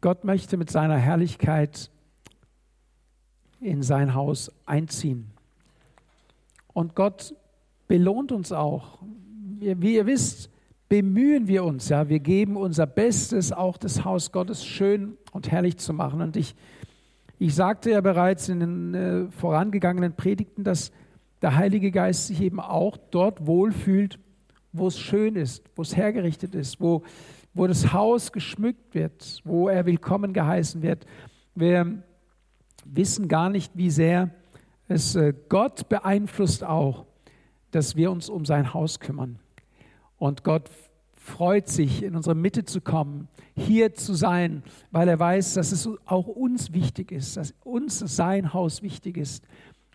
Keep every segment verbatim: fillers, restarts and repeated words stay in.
Gott möchte mit seiner Herrlichkeit in sein Haus einziehen. Und Gott belohnt uns auch. Wie ihr wisst, bemühen wir uns, ja, wir geben unser Bestes, auch das Haus Gottes schön und herrlich zu machen. Und ich, ich sagte ja bereits in den äh, vorangegangenen Predigten, dass der Heilige Geist sich eben auch dort wohlfühlt, wo es schön ist, wo es hergerichtet ist, wo, wo das Haus geschmückt wird, wo er willkommen geheißen wird. Wir wissen gar nicht, wie sehr es äh, Gott beeinflusst auch, dass wir uns um sein Haus kümmern. Und Gott freut sich, in unsere Mitte zu kommen, hier zu sein, weil er weiß, dass es auch uns wichtig ist, dass uns sein Haus wichtig ist.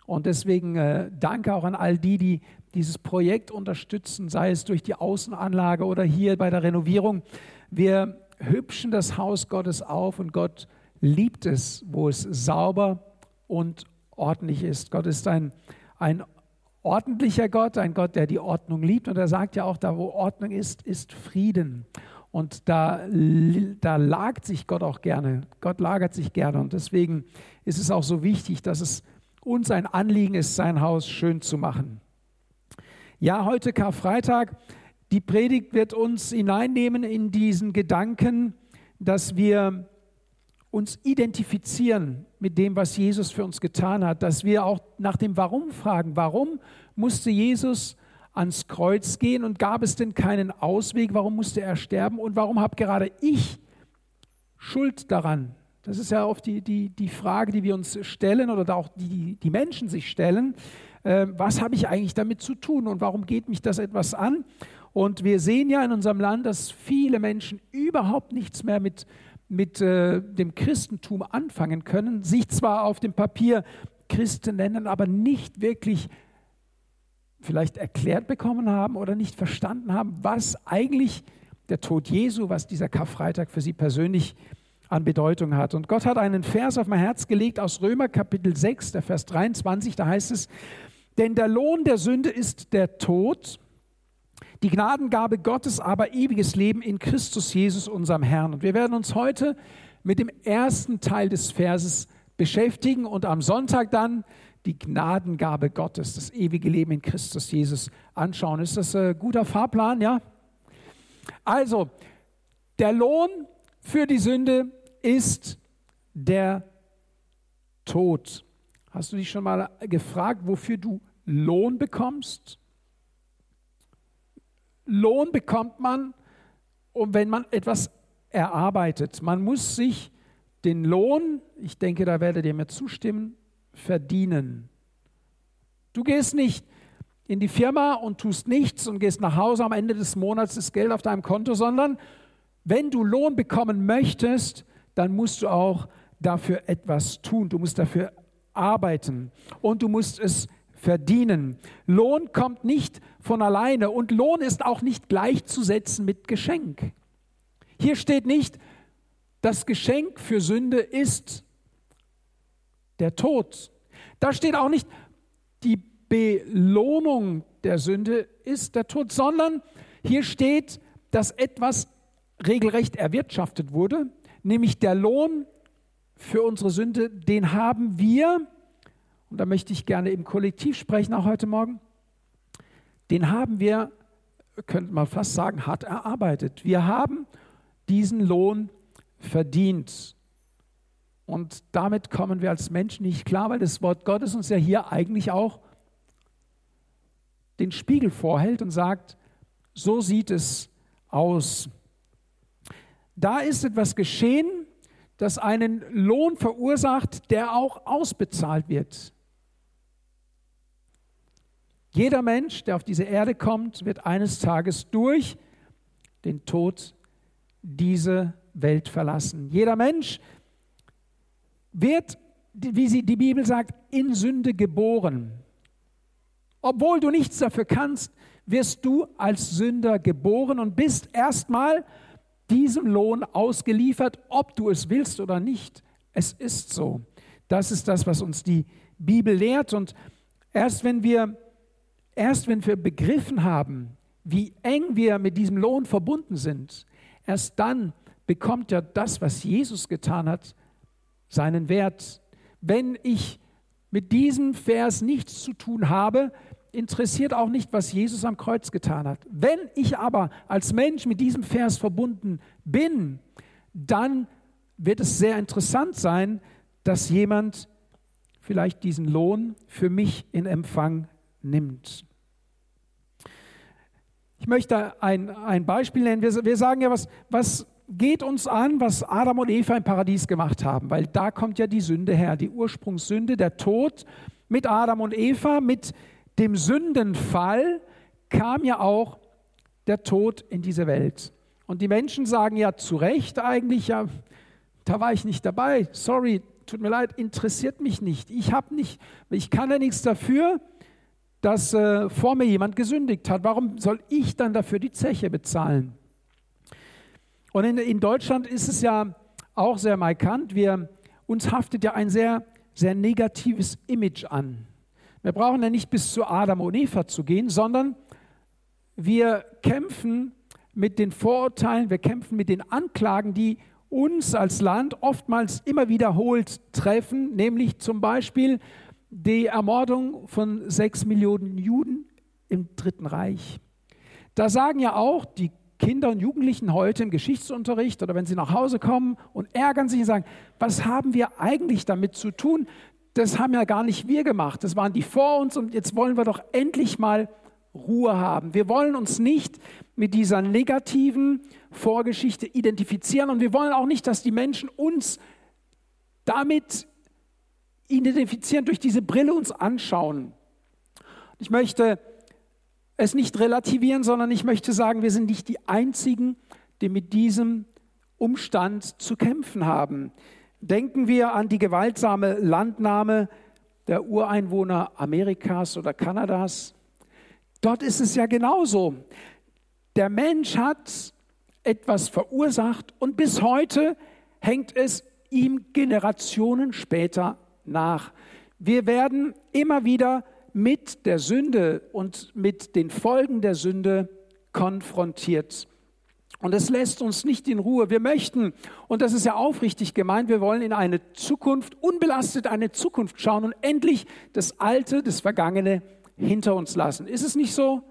Und deswegen äh, danke auch an all die, die dieses Projekt unterstützen, sei es durch die Außenanlage oder hier bei der Renovierung. Wir hübschen das Haus Gottes auf und Gott liebt es, wo es sauber und ordentlich ist. Gott ist ein, ein ordentlicher Gott, ein Gott, der die Ordnung liebt. Und er sagt ja auch, da wo Ordnung ist, ist Frieden. Und da, da lagert sich Gott auch gerne. Gott lagert sich gerne. Und deswegen ist es auch so wichtig, dass es uns ein Anliegen ist, sein Haus schön zu machen. Ja, heute Karfreitag. Die Predigt wird uns hineinnehmen in diesen Gedanken, dass wir uns identifizieren mit dem, was Jesus für uns getan hat, dass wir auch nach dem Warum fragen. Warum musste Jesus ans Kreuz gehen und gab es denn keinen Ausweg? Warum musste er sterben und warum habe gerade ich Schuld daran? Das ist ja oft die, die, die Frage, die wir uns stellen oder auch die, die Menschen sich stellen. Äh, was habe ich eigentlich damit zu tun und warum geht mich das etwas an? Und wir sehen ja in unserem Land, dass viele Menschen überhaupt nichts mehr mit mit äh, dem Christentum anfangen können, sich zwar auf dem Papier Christen nennen, aber nicht wirklich vielleicht erklärt bekommen haben oder nicht verstanden haben, was eigentlich der Tod Jesu, was dieser Karfreitag für sie persönlich an Bedeutung hat. Und Gott hat einen Vers auf mein Herz gelegt aus Römer Kapitel sechs, der Vers dreiundzwanzig, da heißt es, denn der Lohn der Sünde ist der Tod, die Gnadengabe Gottes aber ewiges Leben in Christus Jesus, unserem Herrn. Und wir werden uns heute mit dem ersten Teil des Verses beschäftigen und am Sonntag dann die Gnadengabe Gottes, das ewige Leben in Christus Jesus anschauen. Ist das ein guter Fahrplan, ja? Also, der Lohn für die Sünde ist der Tod. Hast du dich schon mal gefragt, wofür du Lohn bekommst? Lohn bekommt man, wenn man etwas erarbeitet. Man muss sich den Lohn, ich denke, da werdet ihr mir zustimmen, verdienen. Du gehst nicht in die Firma und tust nichts und gehst nach Hause am Ende des Monats das Geld auf deinem Konto, sondern wenn du Lohn bekommen möchtest, dann musst du auch dafür etwas tun. Du musst dafür arbeiten und du musst es verdienen. Lohn kommt nicht von alleine und Lohn ist auch nicht gleichzusetzen mit Geschenk. Hier steht nicht, das Geschenk für Sünde ist der Tod. Da steht auch nicht, die Belohnung der Sünde ist der Tod, sondern hier steht, dass etwas regelrecht erwirtschaftet wurde, nämlich der Lohn für unsere Sünde, den haben wir. Und da möchte ich gerne im Kollektiv sprechen, auch heute Morgen. Den haben wir, könnte man fast sagen, hart erarbeitet. Wir haben diesen Lohn verdient. Und damit kommen wir als Menschen nicht klar, weil das Wort Gottes uns ja hier eigentlich auch den Spiegel vorhält und sagt, so sieht es aus. Da ist etwas geschehen, das einen Lohn verursacht, der auch ausbezahlt wird. Jeder Mensch, der auf diese Erde kommt, wird eines Tages durch den Tod diese Welt verlassen. Jeder Mensch wird, wie sie die Bibel sagt, in Sünde geboren. Obwohl du nichts dafür kannst, wirst du als Sünder geboren und bist erstmal diesem Lohn ausgeliefert, ob du es willst oder nicht. Es ist so. Das ist das, was uns die Bibel lehrt. Und erst wenn wir Erst wenn wir begriffen haben, wie eng wir mit diesem Lohn verbunden sind, erst dann bekommt ja das, was Jesus getan hat, seinen Wert. Wenn ich mit diesem Vers nichts zu tun habe, interessiert auch nicht, was Jesus am Kreuz getan hat. Wenn ich aber als Mensch mit diesem Vers verbunden bin, dann wird es sehr interessant sein, dass jemand vielleicht diesen Lohn für mich in Empfang nimmt. Ich möchte ein, ein Beispiel nennen. Wir, wir sagen ja, was, was geht uns an, was Adam und Eva im Paradies gemacht haben, weil da kommt ja die Sünde her, die Ursprungssünde, der Tod. Mit Adam und Eva, mit dem Sündenfall kam ja auch der Tod in diese Welt. Und die Menschen sagen ja zu Recht eigentlich, ja, da war ich nicht dabei, sorry, tut mir leid, interessiert mich nicht. Ich habe nicht, ich kann ja nichts dafür, dass äh, vor mir jemand gesündigt hat. Warum soll ich dann dafür die Zeche bezahlen? Und in, in Deutschland ist es ja auch sehr markant. Wir, uns haftet ja ein sehr, sehr negatives Image an. Wir brauchen ja nicht bis zu Adam und Eva zu gehen, sondern wir kämpfen mit den Vorurteilen, wir kämpfen mit den Anklagen, die uns als Land oftmals immer wiederholt treffen, nämlich zum Beispiel die Ermordung von sechs Millionen Juden im Dritten Reich. Da sagen ja auch die Kinder und Jugendlichen heute im Geschichtsunterricht oder wenn sie nach Hause kommen und ärgern sich und sagen, was haben wir eigentlich damit zu tun? Das haben ja gar nicht wir gemacht, das waren die vor uns und jetzt wollen wir doch endlich mal Ruhe haben. Wir wollen uns nicht mit dieser negativen Vorgeschichte identifizieren und wir wollen auch nicht, dass die Menschen uns damit identifizieren, durch diese Brille uns anschauen. Ich möchte es nicht relativieren, sondern ich möchte sagen, wir sind nicht die Einzigen, die mit diesem Umstand zu kämpfen haben. Denken wir an die gewaltsame Landnahme der Ureinwohner Amerikas oder Kanadas. Dort ist es ja genauso. Der Mensch hat etwas verursacht und bis heute hängt es ihm Generationen später nach. Wir werden immer wieder mit der Sünde und mit den Folgen der Sünde konfrontiert. Und es lässt uns nicht in Ruhe. Wir möchten, und das ist ja aufrichtig gemeint, wir wollen in eine Zukunft, unbelastet eine Zukunft schauen und endlich das Alte, das Vergangene hinter uns lassen. Ist es nicht so?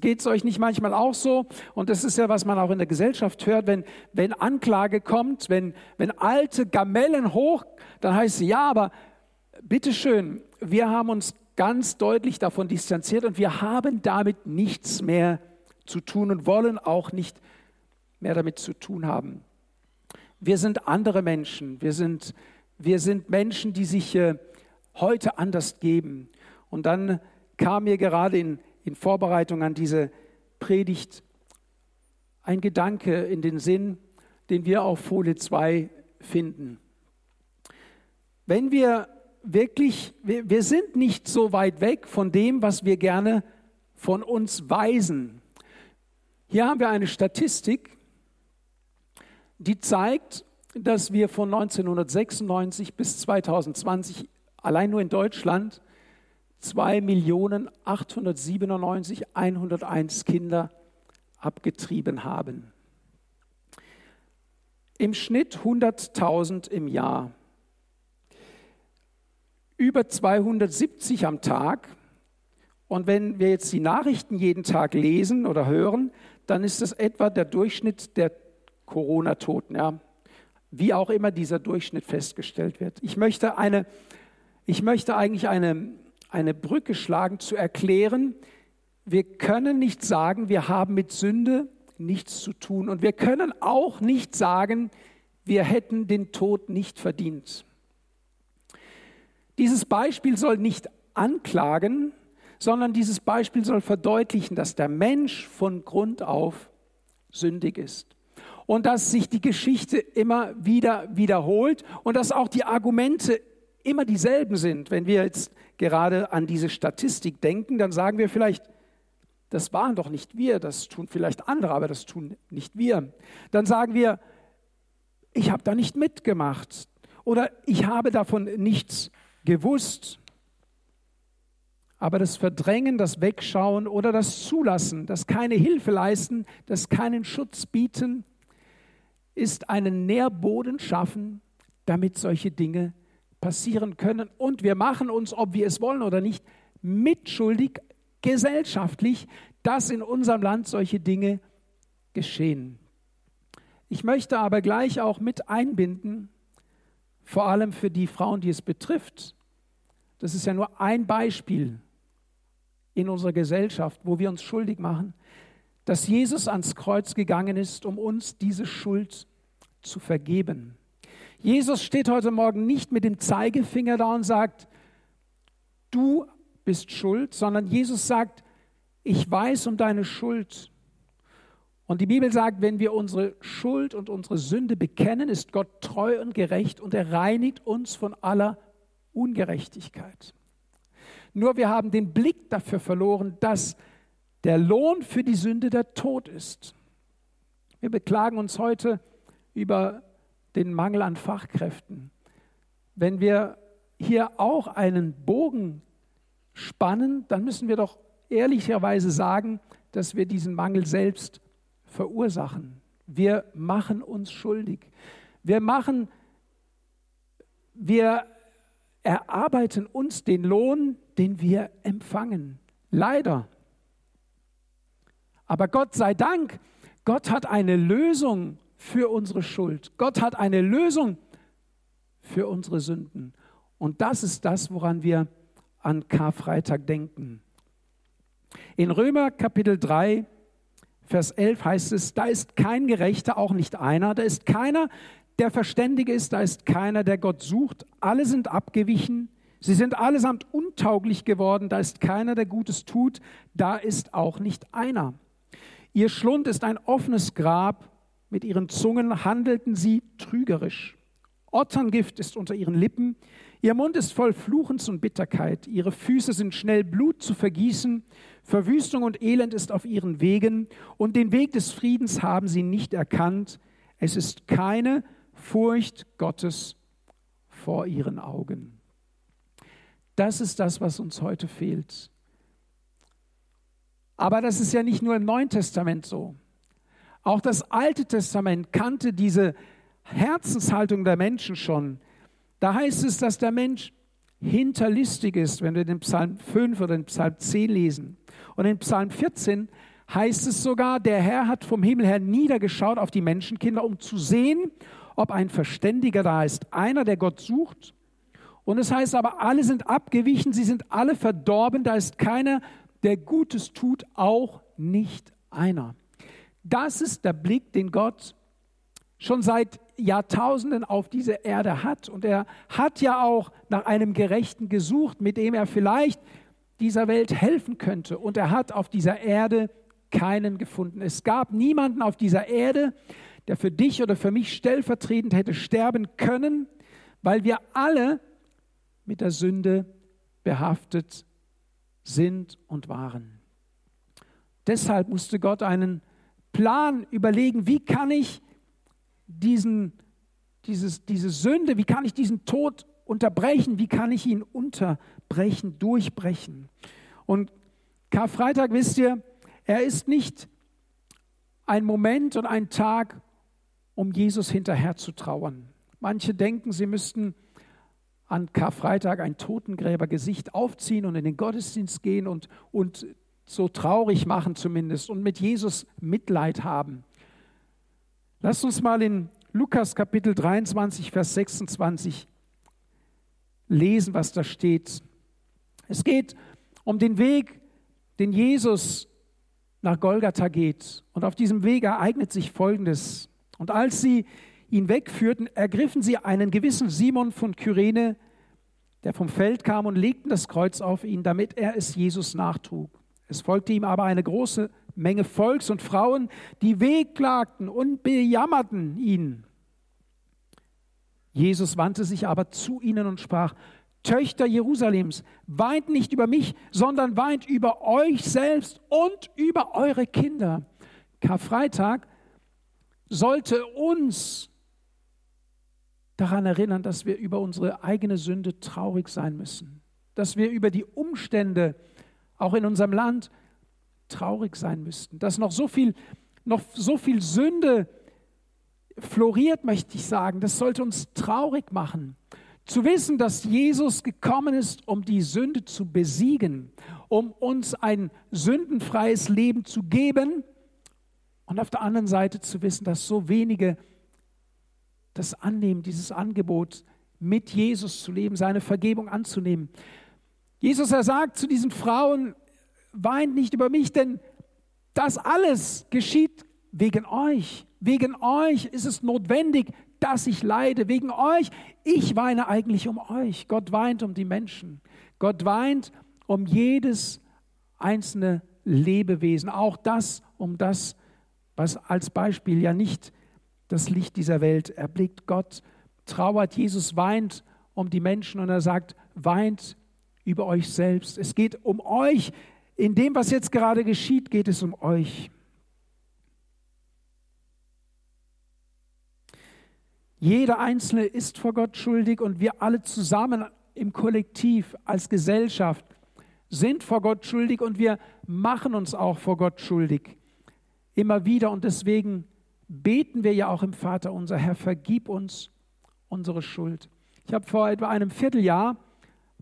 Geht es euch nicht manchmal auch so? Und das ist ja, was man auch in der Gesellschaft hört, wenn, wenn Anklage kommt, wenn, wenn alte Gamellen hoch, dann heißt es, ja, aber bitteschön, wir haben uns ganz deutlich davon distanziert und wir haben damit nichts mehr zu tun und wollen auch nicht mehr damit zu tun haben. Wir sind andere Menschen. Wir sind, wir sind Menschen, die sich äh, heute anders geben. Und dann kam mir gerade in, in Vorbereitung an diese Predigt ein Gedanke in den Sinn, den wir auf Folie zwei finden. Wenn wir wirklich, wir, wir sind nicht so weit weg von dem, was wir gerne von uns weisen. Hier haben wir eine Statistik, die zeigt, dass wir von neunzehnhundertsechsundneunzig bis zweitausendzwanzig allein nur in Deutschland zwei Millionen achthundertsiebenundneunzigtausendeinhunderteins Kinder abgetrieben haben. Im Schnitt hunderttausend im Jahr. Über zweihundertsiebzig am Tag. Und wenn wir jetzt die Nachrichten jeden Tag lesen oder hören, dann ist das etwa der Durchschnitt der Corona-Toten. Ja. Wie auch immer dieser Durchschnitt festgestellt wird. Ich möchte eine Ich möchte eigentlich eine, eine Brücke schlagen, zu erklären, wir können nicht sagen, wir haben mit Sünde nichts zu tun. Und wir können auch nicht sagen, wir hätten den Tod nicht verdient. Dieses Beispiel soll nicht anklagen, sondern dieses Beispiel soll verdeutlichen, dass der Mensch von Grund auf sündig ist. Und dass sich die Geschichte immer wieder wiederholt und dass auch die Argumente immer dieselben sind. Wenn wir jetzt gerade an diese Statistik denken, dann sagen wir vielleicht, das waren doch nicht wir, das tun vielleicht andere, aber das tun nicht wir. Dann sagen wir, ich habe da nicht mitgemacht oder ich habe davon nichts gewusst. Aber das Verdrängen, das Wegschauen oder das Zulassen, das keine Hilfe leisten, das keinen Schutz bieten, ist einen Nährboden schaffen, damit solche Dinge passieren können. Und wir machen uns, ob wir es wollen oder nicht, mitschuldig gesellschaftlich, dass in unserem Land solche Dinge geschehen. Ich möchte aber gleich auch mit einbinden, vor allem für die Frauen, die es betrifft. Das ist ja nur ein Beispiel in unserer Gesellschaft, wo wir uns schuldig machen, dass Jesus ans Kreuz gegangen ist, um uns diese Schuld zu vergeben. Jesus steht heute Morgen nicht mit dem Zeigefinger da und sagt, du bist schuld, sondern Jesus sagt, ich weiß um deine Schuld. Und die Bibel sagt, wenn wir unsere Schuld und unsere Sünde bekennen, ist Gott treu und gerecht und er reinigt uns von aller Ungerechtigkeit. Nur wir haben den Blick dafür verloren, dass der Lohn für die Sünde der Tod ist. Wir beklagen uns heute über den Mangel an Fachkräften. Wenn wir hier auch einen Bogen spannen, dann müssen wir doch ehrlicherweise sagen, dass wir diesen Mangel selbst verursachen. Wir machen uns schuldig. Wir machen, wir erarbeiten uns den Lohn, den wir empfangen. Leider. Aber Gott sei Dank, Gott hat eine Lösung für unsere Schuld. Gott hat eine Lösung für unsere Sünden. Und das ist das, woran wir an Karfreitag denken. In Römer Kapitel drei, Vers elf heißt es, da ist kein Gerechter, auch nicht einer. Da ist keiner, der verständig ist. Da ist keiner, der Gott sucht. Alle sind abgewichen. Sie sind allesamt untauglich geworden. Da ist keiner, der Gutes tut. Da ist auch nicht einer. Ihr Schlund ist ein offenes Grab, mit ihren Zungen handelten sie trügerisch. Otterngift ist unter ihren Lippen, ihr Mund ist voll Fluchens und Bitterkeit, ihre Füße sind schnell Blut zu vergießen, Verwüstung und Elend ist auf ihren Wegen und den Weg des Friedens haben sie nicht erkannt. Es ist keine Furcht Gottes vor ihren Augen. Das ist das, was uns heute fehlt. Aber das ist ja nicht nur im Neuen Testament so. Auch das Alte Testament kannte diese Herzenshaltung der Menschen schon. Da heißt es, dass der Mensch hinterlistig ist, wenn wir den Psalm fünf oder den Psalm zehn lesen. Und in Psalm vierzehn heißt es sogar, der Herr hat vom Himmel her niedergeschaut auf die Menschenkinder, um zu sehen, ob ein Verständiger da ist, einer, der Gott sucht. Und es heißt aber, alle sind abgewichen, sie sind alle verdorben, da ist keiner, der Gutes tut, auch nicht einer. Das ist der Blick, den Gott schon seit Jahrtausenden auf diese Erde hat. Und er hat ja auch nach einem Gerechten gesucht, mit dem er vielleicht dieser Welt helfen könnte. Und er hat auf dieser Erde keinen gefunden. Es gab niemanden auf dieser Erde, der für dich oder für mich stellvertretend hätte sterben können, weil wir alle mit der Sünde behaftet sind und waren. Deshalb musste Gott einen Plan überlegen, wie kann ich diesen, dieses, diese Sünde, wie kann ich diesen Tod unterbrechen, wie kann ich ihn unterbrechen, durchbrechen. Und Karfreitag, wisst ihr, er ist nicht ein Moment und ein Tag, um Jesus hinterher zu trauern. Manche denken, sie müssten an Karfreitag ein Totengräbergesicht aufziehen und in den Gottesdienst gehen und, und so traurig machen zumindest und mit Jesus Mitleid haben. Lasst uns mal in Lukas Kapitel dreiundzwanzig, Vers sechsundzwanzig lesen, was da steht. Es geht um den Weg, den Jesus nach Golgatha geht. Und auf diesem Weg ereignet sich Folgendes. Und als sie ihn wegführten, ergriffen sie einen gewissen Simon von Kyrene, der vom Feld kam, und legten das Kreuz auf ihn, damit er es Jesus nachtrug. Es folgte ihm aber eine große Menge Volks und Frauen, die wehklagten und bejammerten ihn. Jesus wandte sich aber zu ihnen und sprach, Töchter Jerusalems, weint nicht über mich, sondern weint über euch selbst und über eure Kinder. Karfreitag sollte uns daran erinnern, dass wir über unsere eigene Sünde traurig sein müssen, dass wir über die Umstände auch in unserem Land traurig sein müssten, dass noch so viel, noch so viel Sünde floriert, möchte ich sagen. Das sollte uns traurig machen. Zu wissen, dass Jesus gekommen ist, um die Sünde zu besiegen, um uns ein sündenfreies Leben zu geben und auf der anderen Seite zu wissen, dass so wenige das annehmen, dieses Angebot mit Jesus zu leben, seine Vergebung anzunehmen. Jesus, er sagt zu diesen Frauen, weint nicht über mich, denn das alles geschieht wegen euch. Wegen euch ist es notwendig, dass ich leide, wegen euch. Ich weine eigentlich um euch. Gott weint um die Menschen. Gott weint um jedes einzelne Lebewesen. Auch das, um das, was als Beispiel ja nicht das Licht dieser Welt erblickt. Gott trauert, Jesus weint um die Menschen und er sagt, weint über euch selbst. Es geht um euch. In dem, was jetzt gerade geschieht, geht es um euch. Jeder Einzelne ist vor Gott schuldig und wir alle zusammen im Kollektiv, als Gesellschaft, sind vor Gott schuldig und wir machen uns auch vor Gott schuldig. Immer wieder und deswegen beten wir ja auch im Vater unser, Herr, vergib uns unsere Schuld. Ich habe vor etwa einem Vierteljahr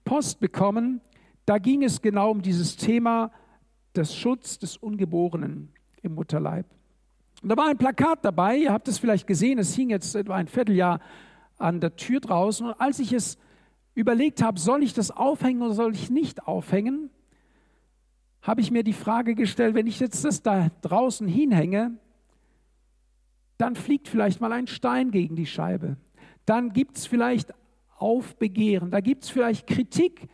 Post bekommen, da ging es genau um dieses Thema des Schutzes des Ungeborenen im Mutterleib. Und da war ein Plakat dabei, ihr habt es vielleicht gesehen, es hing jetzt etwa ein Vierteljahr an der Tür draußen. Und als ich es überlegt habe, soll ich das aufhängen oder soll ich nicht aufhängen, habe ich mir die Frage gestellt, wenn ich jetzt das da draußen hinhänge, dann fliegt vielleicht mal ein Stein gegen die Scheibe. Dann gibt es vielleicht Aufbegehren, da gibt es vielleicht Kritik.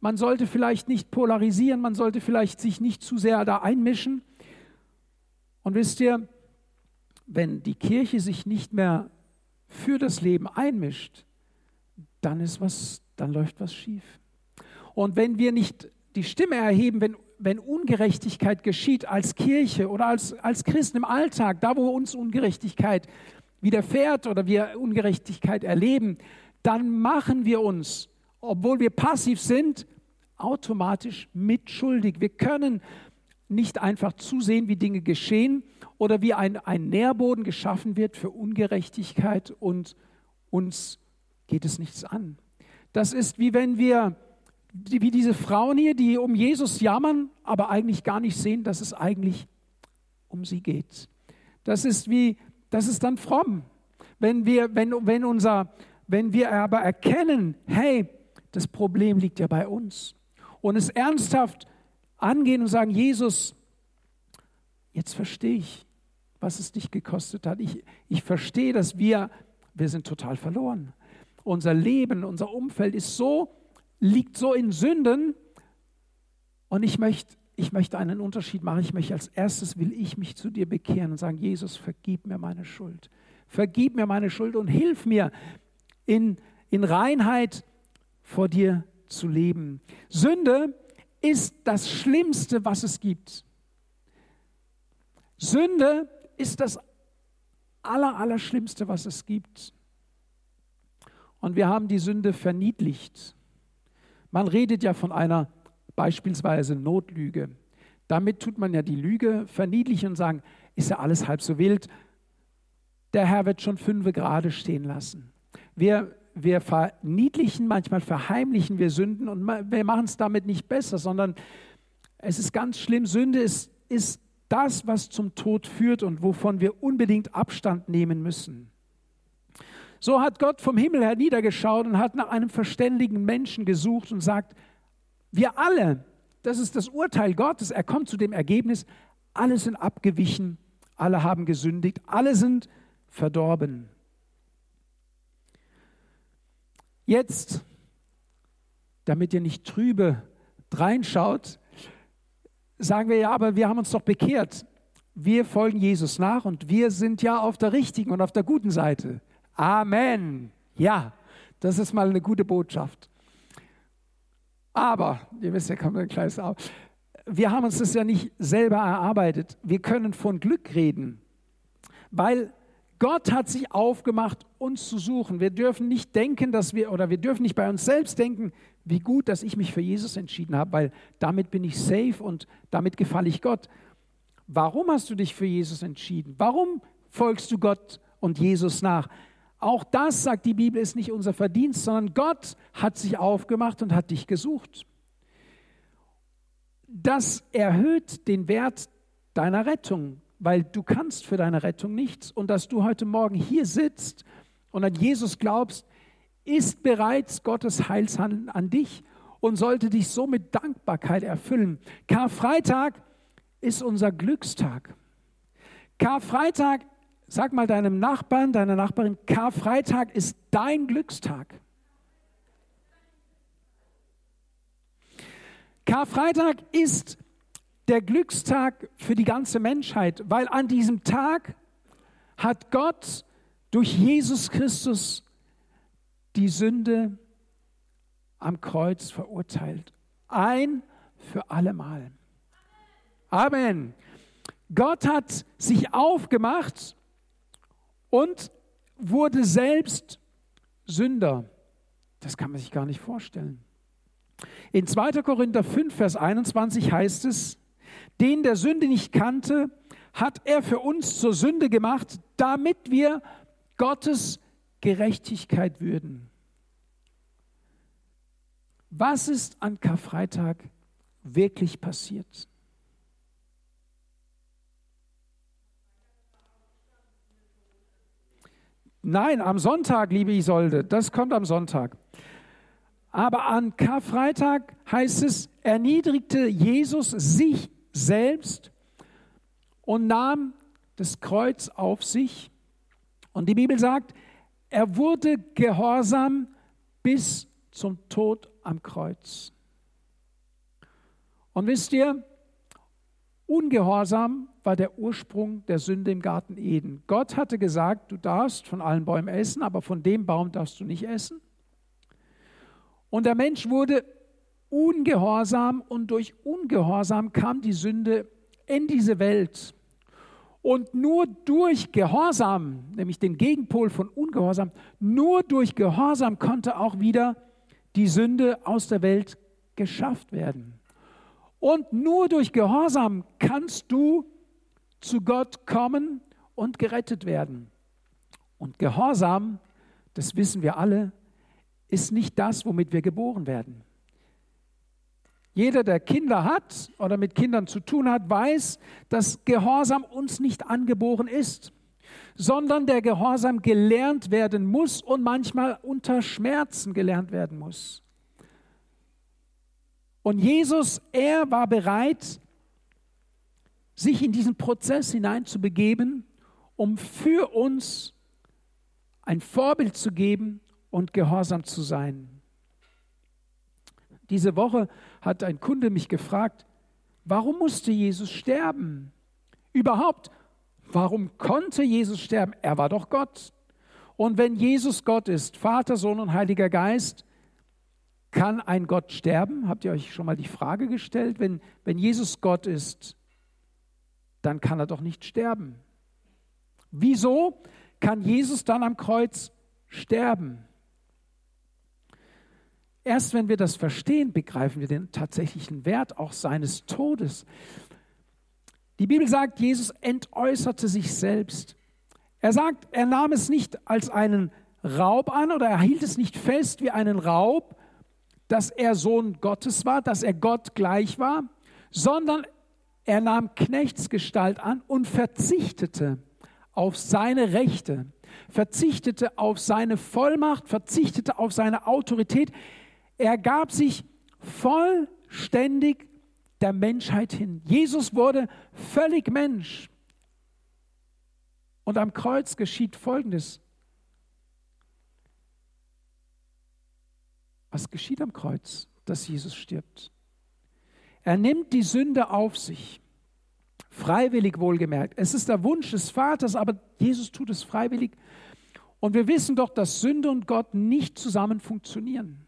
Man sollte vielleicht nicht polarisieren, man sollte vielleicht sich nicht zu sehr da einmischen. Und wisst ihr, wenn die Kirche sich nicht mehr für das Leben einmischt, dann ist was, dann läuft was schief. Und wenn wir nicht die Stimme erheben, wenn, wenn Ungerechtigkeit geschieht als Kirche oder als, als Christen im Alltag, da wo uns Ungerechtigkeit widerfährt oder wir Ungerechtigkeit erleben, dann machen wir uns, obwohl wir passiv sind, automatisch mitschuldig. Wir können nicht einfach zusehen, wie Dinge geschehen oder wie ein, ein Nährboden geschaffen wird für Ungerechtigkeit und uns geht es nichts an. Das ist wie wenn wir, wie diese Frauen hier, die um Jesus jammern, aber eigentlich gar nicht sehen, dass es eigentlich um sie geht. Das ist wie, das ist dann fromm. Wenn wir, wenn, wenn unser, wenn wir aber erkennen, hey, das Problem liegt ja bei uns und es ernsthaft angehen und sagen, Jesus, jetzt verstehe ich, was es dich gekostet hat. Ich, ich verstehe, dass wir, wir sind total verloren. Unser Leben, unser Umfeld ist so, liegt so in Sünden und ich möchte, ich möchte einen Unterschied machen. Ich möchte als erstes, will ich mich zu dir bekehren und sagen, Jesus, vergib mir meine Schuld. Vergib mir meine Schuld und hilf mir, in, in Reinheit vor dir zu leben. Sünde ist das Schlimmste, was es gibt. Sünde ist das aller, aller Schlimmste, was es gibt. Und wir haben die Sünde verniedlicht. Man redet ja von einer beispielsweise Notlüge. Damit tut man ja die Lüge verniedlichen und sagen, ist ja alles halb so wild. Der Herr wird schon fünfe gerade stehen lassen. Wir Wir verniedlichen, manchmal verheimlichen wir Sünden und wir machen es damit nicht besser, sondern es ist ganz schlimm. Sünde ist, ist das, was zum Tod führt und wovon wir unbedingt Abstand nehmen müssen. So hat Gott vom Himmel her niedergeschaut und hat nach einem verständigen Menschen gesucht und sagt, wir alle, das ist das Urteil Gottes, er kommt zu dem Ergebnis, alle sind abgewichen, alle haben gesündigt, alle sind verdorben. Jetzt, damit ihr nicht trübe reinschaut, sagen wir ja, aber wir haben uns doch bekehrt. Wir folgen Jesus nach und wir sind ja auf der richtigen und auf der guten Seite. Amen. Ja, das ist mal eine gute Botschaft. Aber, ihr wisst ja, kommt ein kleines Auf. Wir haben uns das ja nicht selber erarbeitet. Wir können von Glück reden, weil Gott hat sich aufgemacht, uns zu suchen. Wir dürfen nicht denken, dass wir, oder wir dürfen nicht bei uns selbst denken, wie gut, dass ich mich für Jesus entschieden habe, weil damit bin ich safe und damit gefalle ich Gott. Warum hast du dich für Jesus entschieden? Warum folgst du Gott und Jesus nach. Auch das, sagt die Bibel, ist nicht unser Verdienst, sondern Gott hat sich aufgemacht und hat dich gesucht. Das erhöht den Wert deiner Rettung, weil du kannst für deine Rettung nichts. Und dass du heute Morgen hier sitzt und an Jesus glaubst, ist bereits Gottes Heilshandeln an dich und sollte dich so mit Dankbarkeit erfüllen. Karfreitag ist unser Glückstag. Karfreitag, sag mal deinem Nachbarn, deiner Nachbarin, Karfreitag ist dein Glückstag. Karfreitag ist der Glückstag für die ganze Menschheit, weil an diesem Tag hat Gott durch Jesus Christus die Sünde am Kreuz verurteilt. Ein für allemal. Amen. Gott hat sich aufgemacht und wurde selbst Sünder. Das kann man sich gar nicht vorstellen. In zweiter Korinther fünf, Vers einundzwanzig heißt es, den der Sünde nicht kannte, hat er für uns zur Sünde gemacht, damit wir Gottes Gerechtigkeit würden. Was ist an Karfreitag wirklich passiert? Nein, am Sonntag, liebe Isolde, das kommt am Sonntag. Aber an Karfreitag heißt es, erniedrigte Jesus sich selbst und nahm das Kreuz auf sich. Und die Bibel sagt, er wurde gehorsam bis zum Tod am Kreuz. Und wisst ihr, ungehorsam war der Ursprung der Sünde im Garten Eden. Gott hatte gesagt, du darfst von allen Bäumen essen, aber von dem Baum darfst du nicht essen. Und der Mensch wurde ungehorsam und durch Ungehorsam kam die Sünde in diese Welt. Und nur durch Gehorsam, nämlich den Gegenpol von Ungehorsam, nur durch Gehorsam konnte auch wieder die Sünde aus der Welt geschafft werden. Und nur durch Gehorsam kannst du zu Gott kommen und gerettet werden. Und Gehorsam, das wissen wir alle, ist nicht das, womit wir geboren werden. Jeder, der Kinder hat oder mit Kindern zu tun hat, weiß, dass Gehorsam uns nicht angeboren ist, sondern der Gehorsam gelernt werden muss und manchmal unter Schmerzen gelernt werden muss. Und Jesus, er war bereit, sich in diesen Prozess hineinzubegeben, um für uns ein Vorbild zu geben, und gehorsam zu sein. Diese Woche hat ein Kunde mich gefragt, warum musste Jesus sterben? Überhaupt, warum konnte Jesus sterben? Er war doch Gott. Und wenn Jesus Gott ist, Vater, Sohn und Heiliger Geist, kann ein Gott sterben? Habt ihr euch schon mal die Frage gestellt? Wenn, wenn Jesus Gott ist, dann kann er doch nicht sterben. Wieso kann Jesus dann am Kreuz sterben? Erst wenn wir das verstehen, begreifen wir den tatsächlichen Wert auch seines Todes. Die Bibel sagt, Jesus entäußerte sich selbst. Er sagt, er nahm es nicht als einen Raub an oder er hielt es nicht fest wie einen Raub, dass er Sohn Gottes war, dass er Gott gleich war, sondern er nahm Knechtsgestalt an und verzichtete auf seine Rechte, verzichtete auf seine Vollmacht, verzichtete auf seine Autorität. Er gab sich vollständig der Menschheit hin. Jesus wurde völlig Mensch. Und am Kreuz geschieht Folgendes. Was geschieht am Kreuz, dass Jesus stirbt? Er nimmt die Sünde auf sich. Freiwillig wohlgemerkt. Es ist der Wunsch des Vaters, aber Jesus tut es freiwillig. Und wir wissen doch, dass Sünde und Gott nicht zusammen funktionieren.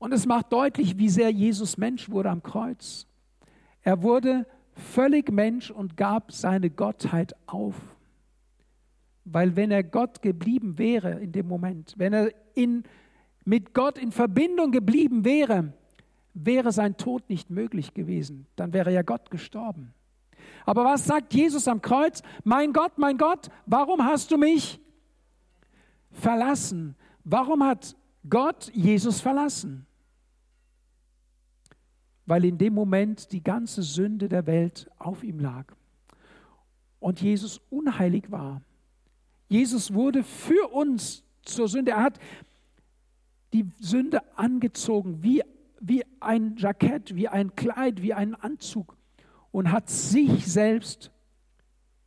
Und es macht deutlich, wie sehr Jesus Mensch wurde am Kreuz. Er wurde völlig Mensch und gab seine Gottheit auf. Weil wenn er Gott geblieben wäre in dem Moment, wenn er in, mit Gott in Verbindung geblieben wäre, wäre sein Tod nicht möglich gewesen, dann wäre ja Gott gestorben. Aber was sagt Jesus am Kreuz? Mein Gott, mein Gott, warum hast du mich verlassen? Warum hat Gott Jesus verlassen? Weil in dem Moment die ganze Sünde der Welt auf ihm lag und Jesus unheilig war. Jesus wurde für uns zur Sünde. Er hat die Sünde angezogen, wie, wie ein Jackett, wie ein Kleid, wie einen Anzug und hat sich selbst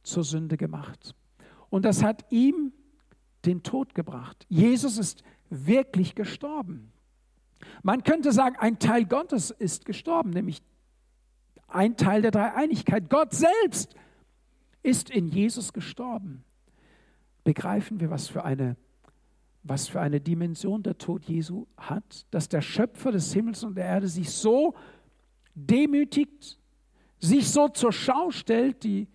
zur Sünde gemacht. Und das hat ihm den Tod gebracht. Jesus ist wirklich gestorben. Man könnte sagen, ein Teil Gottes ist gestorben, nämlich ein Teil der Dreieinigkeit. Gott selbst ist in Jesus gestorben. Begreifen wir, was für eine, was für eine Dimension der Tod Jesu hat, dass der Schöpfer des Himmels und der Erde sich so demütigt, sich so zur Schau stellt. Die,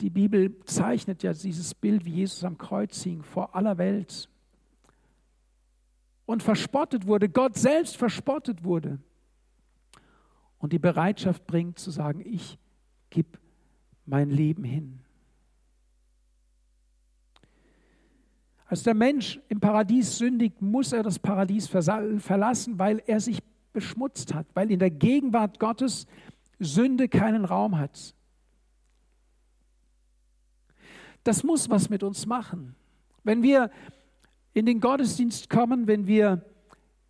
die Bibel zeichnet ja dieses Bild, wie Jesus am Kreuz hing, vor aller Welt. Und verspottet wurde, Gott selbst verspottet wurde. Und die Bereitschaft bringt zu sagen, ich gebe mein Leben hin. Als der Mensch im Paradies sündigt, muss er das Paradies verlassen, weil er sich beschmutzt hat, weil in der Gegenwart Gottes Sünde keinen Raum hat. Das muss was mit uns machen. Wenn wir in den Gottesdienst kommen, wenn wir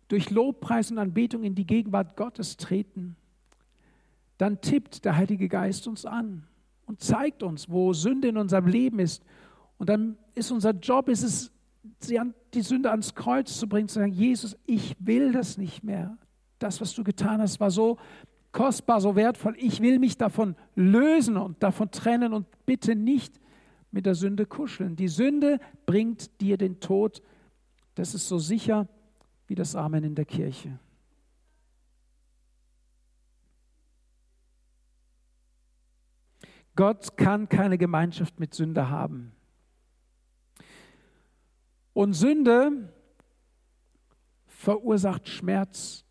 durch Lobpreis und Anbetung in die Gegenwart Gottes treten, dann tippt der Heilige Geist uns an und zeigt uns, wo Sünde in unserem Leben ist. Und dann ist unser Job, ist es, die Sünde ans Kreuz zu bringen, zu sagen, Jesus, ich will das nicht mehr. Das, was du getan hast, war so kostbar, so wertvoll. Ich will mich davon lösen und davon trennen und bitte nicht mit der Sünde kuscheln. Die Sünde bringt dir den Tod. Das ist so sicher wie das Amen in der Kirche. Gott kann keine Gemeinschaft mit Sünde haben. Und Sünde verursacht Schmerz.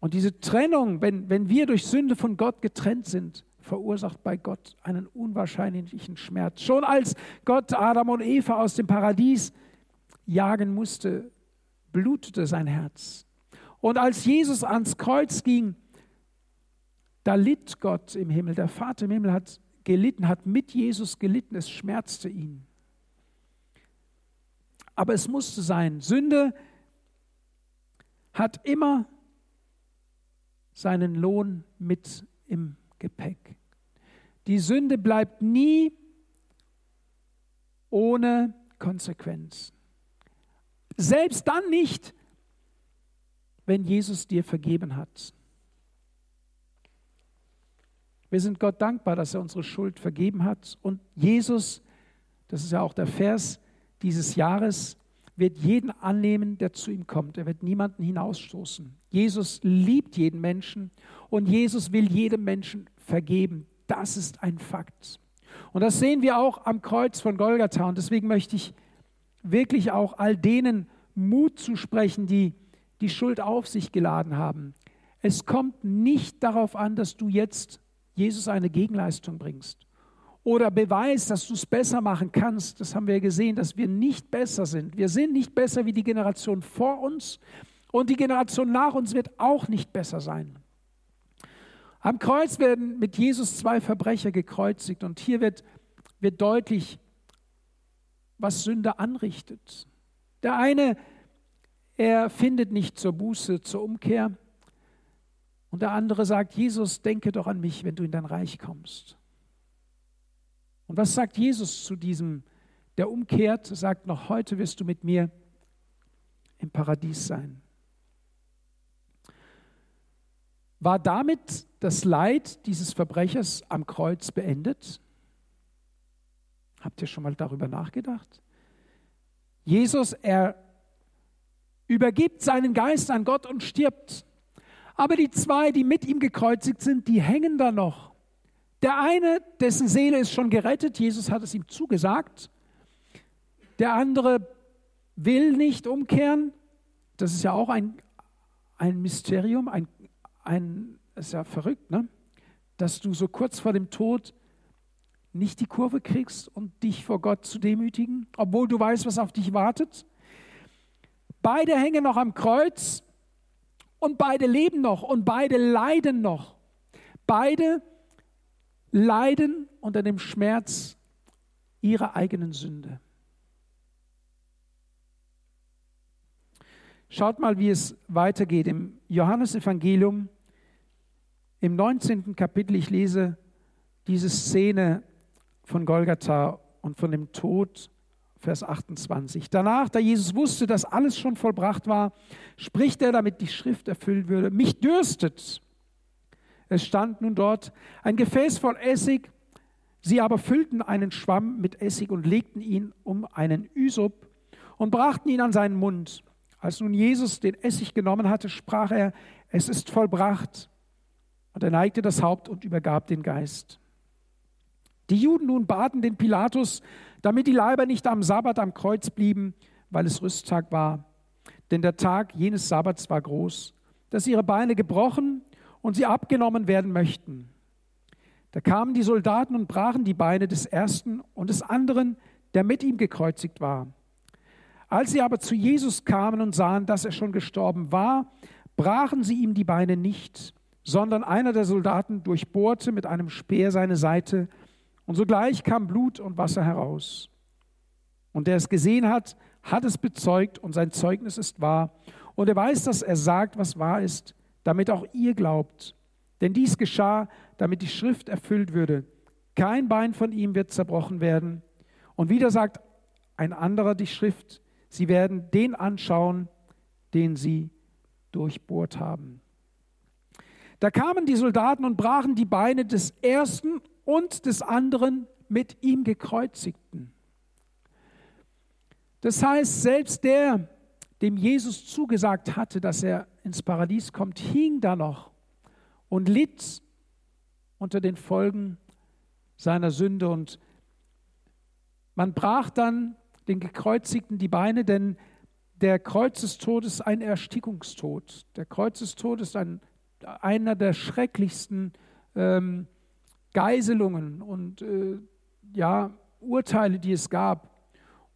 Und diese Trennung, wenn, wenn wir durch Sünde von Gott getrennt sind, verursacht bei Gott einen unwahrscheinlichen Schmerz. Schon als Gott Adam und Eva aus dem Paradies jagen musste, blutete sein Herz. Und als Jesus ans Kreuz ging, da litt Gott im Himmel. Der Vater im Himmel hat gelitten, hat mit Jesus gelitten. Es schmerzte ihn. Aber es musste sein. Sünde hat immer seinen Lohn mit im Gepäck. Die Sünde bleibt nie ohne Konsequenz. Selbst dann nicht, wenn Jesus dir vergeben hat. Wir sind Gott dankbar, dass er unsere Schuld vergeben hat. Und Jesus, das ist ja auch der Vers dieses Jahres, wird jeden annehmen, der zu ihm kommt. Er wird niemanden hinausstoßen. Jesus liebt jeden Menschen und Jesus will jedem Menschen vergeben. Das ist ein Fakt. Und das sehen wir auch am Kreuz von Golgatha. Und deswegen möchte ich wirklich auch all denen Mut zusprechen, die die Schuld auf sich geladen haben. Es kommt nicht darauf an, dass du jetzt Jesus eine Gegenleistung bringst oder Beweis, dass du es besser machen kannst. Das haben wir gesehen, dass wir nicht besser sind. Wir sind nicht besser wie die Generation vor uns und die Generation nach uns wird auch nicht besser sein. Am Kreuz werden mit Jesus zwei Verbrecher gekreuzigt und hier wird, wird deutlich, was Sünde anrichtet. Der eine, er findet nicht zur Buße, zur Umkehr und der andere sagt, Jesus, denke doch an mich, wenn du in dein Reich kommst. Und was sagt Jesus zu diesem, der umkehrt, sagt noch, heute wirst du mit mir im Paradies sein. War damit das Leid dieses Verbrechers am Kreuz beendet? Habt ihr schon mal darüber nachgedacht? Jesus, er übergibt seinen Geist an Gott und stirbt. Aber die zwei, die mit ihm gekreuzigt sind, die hängen da noch. Der eine, dessen Seele ist schon gerettet, Jesus hat es ihm zugesagt. Der andere will nicht umkehren. Das ist ja auch ein, ein Mysterium, ein, ein, ist ja verrückt, ne? dass du so kurz vor dem Tod nicht die Kurve kriegst und dich vor Gott zu demütigen, obwohl du weißt, was auf dich wartet. Beide hängen noch am Kreuz und beide leben noch und beide leiden noch. Beide leiden unter dem Schmerz ihrer eigenen Sünde. Schaut mal, wie es weitergeht im Johannesevangelium, im neunzehnten Kapitel. Ich lese diese Szene von Golgatha und von dem Tod, Vers achtundzwanzig. Danach, da Jesus wusste, dass alles schon vollbracht war, spricht er, damit die Schrift erfüllt würde: Mich dürstet. Es stand nun dort ein Gefäß voll Essig. Sie aber füllten einen Schwamm mit Essig und legten ihn um einen Hyssop und brachten ihn an seinen Mund. Als nun Jesus den Essig genommen hatte, sprach er: Es ist vollbracht. Und er neigte das Haupt und übergab den Geist. Die Juden nun baten den Pilatus, damit die Leiber nicht am Sabbat am Kreuz blieben, weil es Rüsttag war. Denn der Tag jenes Sabbats war groß, dass ihre Beine gebrochen und sie abgenommen werden möchten. Da kamen die Soldaten und brachen die Beine des ersten und des anderen, der mit ihm gekreuzigt war. Als sie aber zu Jesus kamen und sahen, dass er schon gestorben war, brachen sie ihm die Beine nicht, sondern einer der Soldaten durchbohrte mit einem Speer seine Seite, und sogleich kam Blut und Wasser heraus. Und der es gesehen hat, hat es bezeugt, und sein Zeugnis ist wahr. Und er weiß, dass er sagt, was wahr ist, damit auch ihr glaubt. Denn dies geschah, damit die Schrift erfüllt würde: Kein Bein von ihm wird zerbrochen werden. Und wieder sagt ein anderer die Schrift: Sie werden den anschauen, den sie durchbohrt haben. Da kamen die Soldaten und brachen die Beine des ersten und des anderen mit ihm gekreuzigten. Das heißt, selbst der, dem Jesus zugesagt hatte, dass er ins Paradies kommt, hing da noch und litt unter den Folgen seiner Sünde. Und man brach dann den Gekreuzigten die Beine, denn der Kreuzestod ist ein Erstickungstod. Der Kreuzestod ist ein, einer der schrecklichsten ähm, Geiselungen und äh, ja, Urteile, die es gab.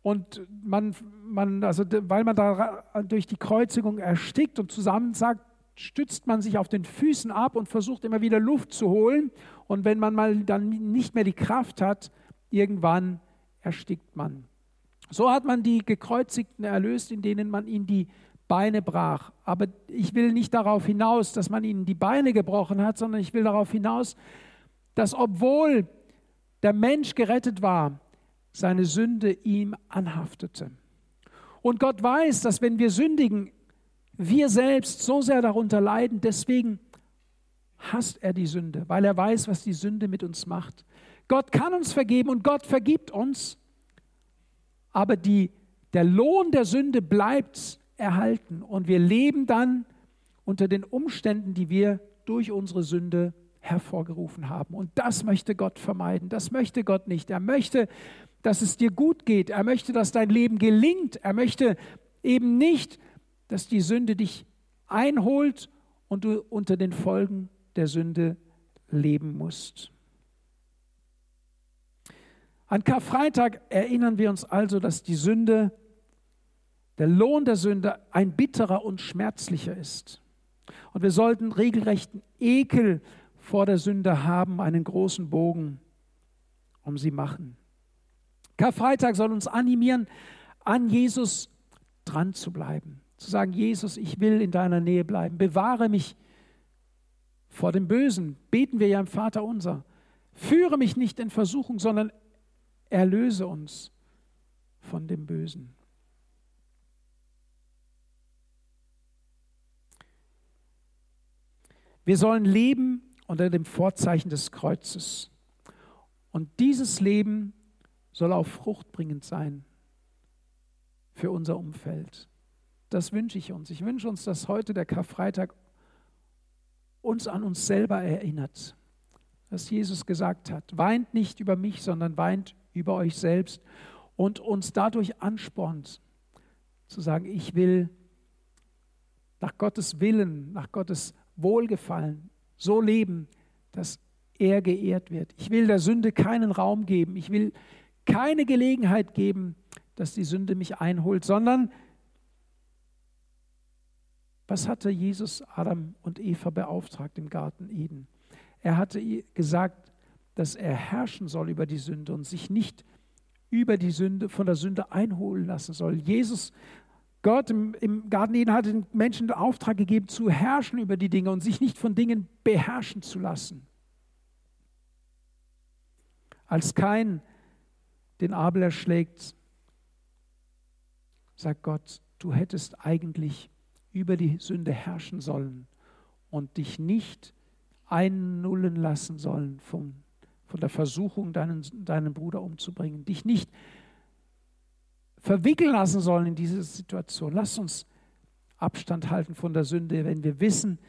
Und man, man also, weil man da durch die Kreuzigung erstickt und zusammensackt, stützt man sich auf den Füßen ab und versucht immer wieder Luft zu holen. Und wenn man mal dann nicht mehr die Kraft hat, irgendwann erstickt man. So hat man die Gekreuzigten erlöst, in denen man ihnen die Beine brach. Aber ich will nicht darauf hinaus, dass man ihnen die Beine gebrochen hat, sondern ich will darauf hinaus, dass obwohl der Mensch gerettet war, seine Sünde ihm anhaftete. Und Gott weiß, dass wenn wir sündigen, wir selbst so sehr darunter leiden. Deswegen hasst er die Sünde, weil er weiß, was die Sünde mit uns macht. Gott kann uns vergeben und Gott vergibt uns, aber die, der Lohn der Sünde bleibt erhalten und wir leben dann unter den Umständen, die wir durch unsere Sünde hervorgerufen haben. Und das möchte Gott vermeiden, das möchte Gott nicht. Er möchte, dass es dir gut geht, er möchte, dass dein Leben gelingt, er möchte eben nicht, dass die Sünde dich einholt und du unter den Folgen der Sünde leben musst. An Karfreitag erinnern wir uns also, dass die Sünde, der Lohn der Sünde, ein bitterer und schmerzlicher ist. Und wir sollten regelrechten Ekel vor der Sünde haben, einen großen Bogen um sie machen. Karfreitag soll uns animieren, an Jesus dran zu bleiben. Zu sagen: Jesus, ich will in deiner Nähe bleiben. Bewahre mich vor dem Bösen. Beten wir ja im Vater unser. Führe mich nicht in Versuchung, sondern erlöse uns von dem Bösen. Wir sollen leben unter dem Vorzeichen des Kreuzes. Und dieses Leben soll auch fruchtbringend sein für unser Umfeld. Das wünsche ich uns. Ich wünsche uns, dass heute der Karfreitag uns an uns selber erinnert, dass Jesus gesagt hat: Weint nicht über mich, sondern weint über euch selbst, und uns dadurch anspornt, zu sagen: Ich will nach Gottes Willen, nach Gottes Wohlgefallen so leben, dass er geehrt wird. Ich will der Sünde keinen Raum geben. Ich will keine Gelegenheit geben, dass die Sünde mich einholt, sondern was hatte Jesus Adam und Eva beauftragt im Garten Eden? Er hatte gesagt, dass er herrschen soll über die Sünde und sich nicht über die Sünde, von der Sünde einholen lassen soll. Jesus, Gott im, im Garten Eden hat den Menschen den Auftrag gegeben, zu herrschen über die Dinge und sich nicht von Dingen beherrschen zu lassen. Als Kain den Abel erschlägt, sagt Gott, du hättest eigentlich über die Sünde herrschen sollen und dich nicht einnullen lassen sollen vom von der Versuchung, deinen, deinen Bruder umzubringen, dich nicht verwickeln lassen sollen in diese Situation. Lass uns Abstand halten von der Sünde, wenn wir wissen,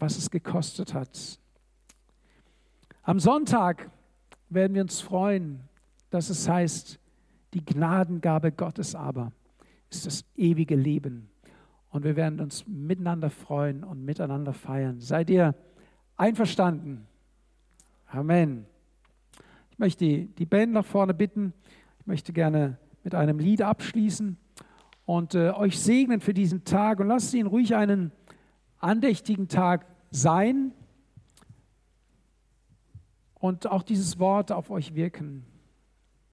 was es gekostet hat. Am Sonntag werden wir uns freuen, dass es heißt, die Gnadengabe Gottes aber ist das ewige Leben. Und wir werden uns miteinander freuen und miteinander feiern. Seid ihr einverstanden? Amen. Ich möchte die, die Band nach vorne bitten. Ich möchte gerne mit einem Lied abschließen und äh, euch segnen für diesen Tag. Und lasst ihn ruhig einen andächtigen Tag sein und auch dieses Wort auf euch wirken.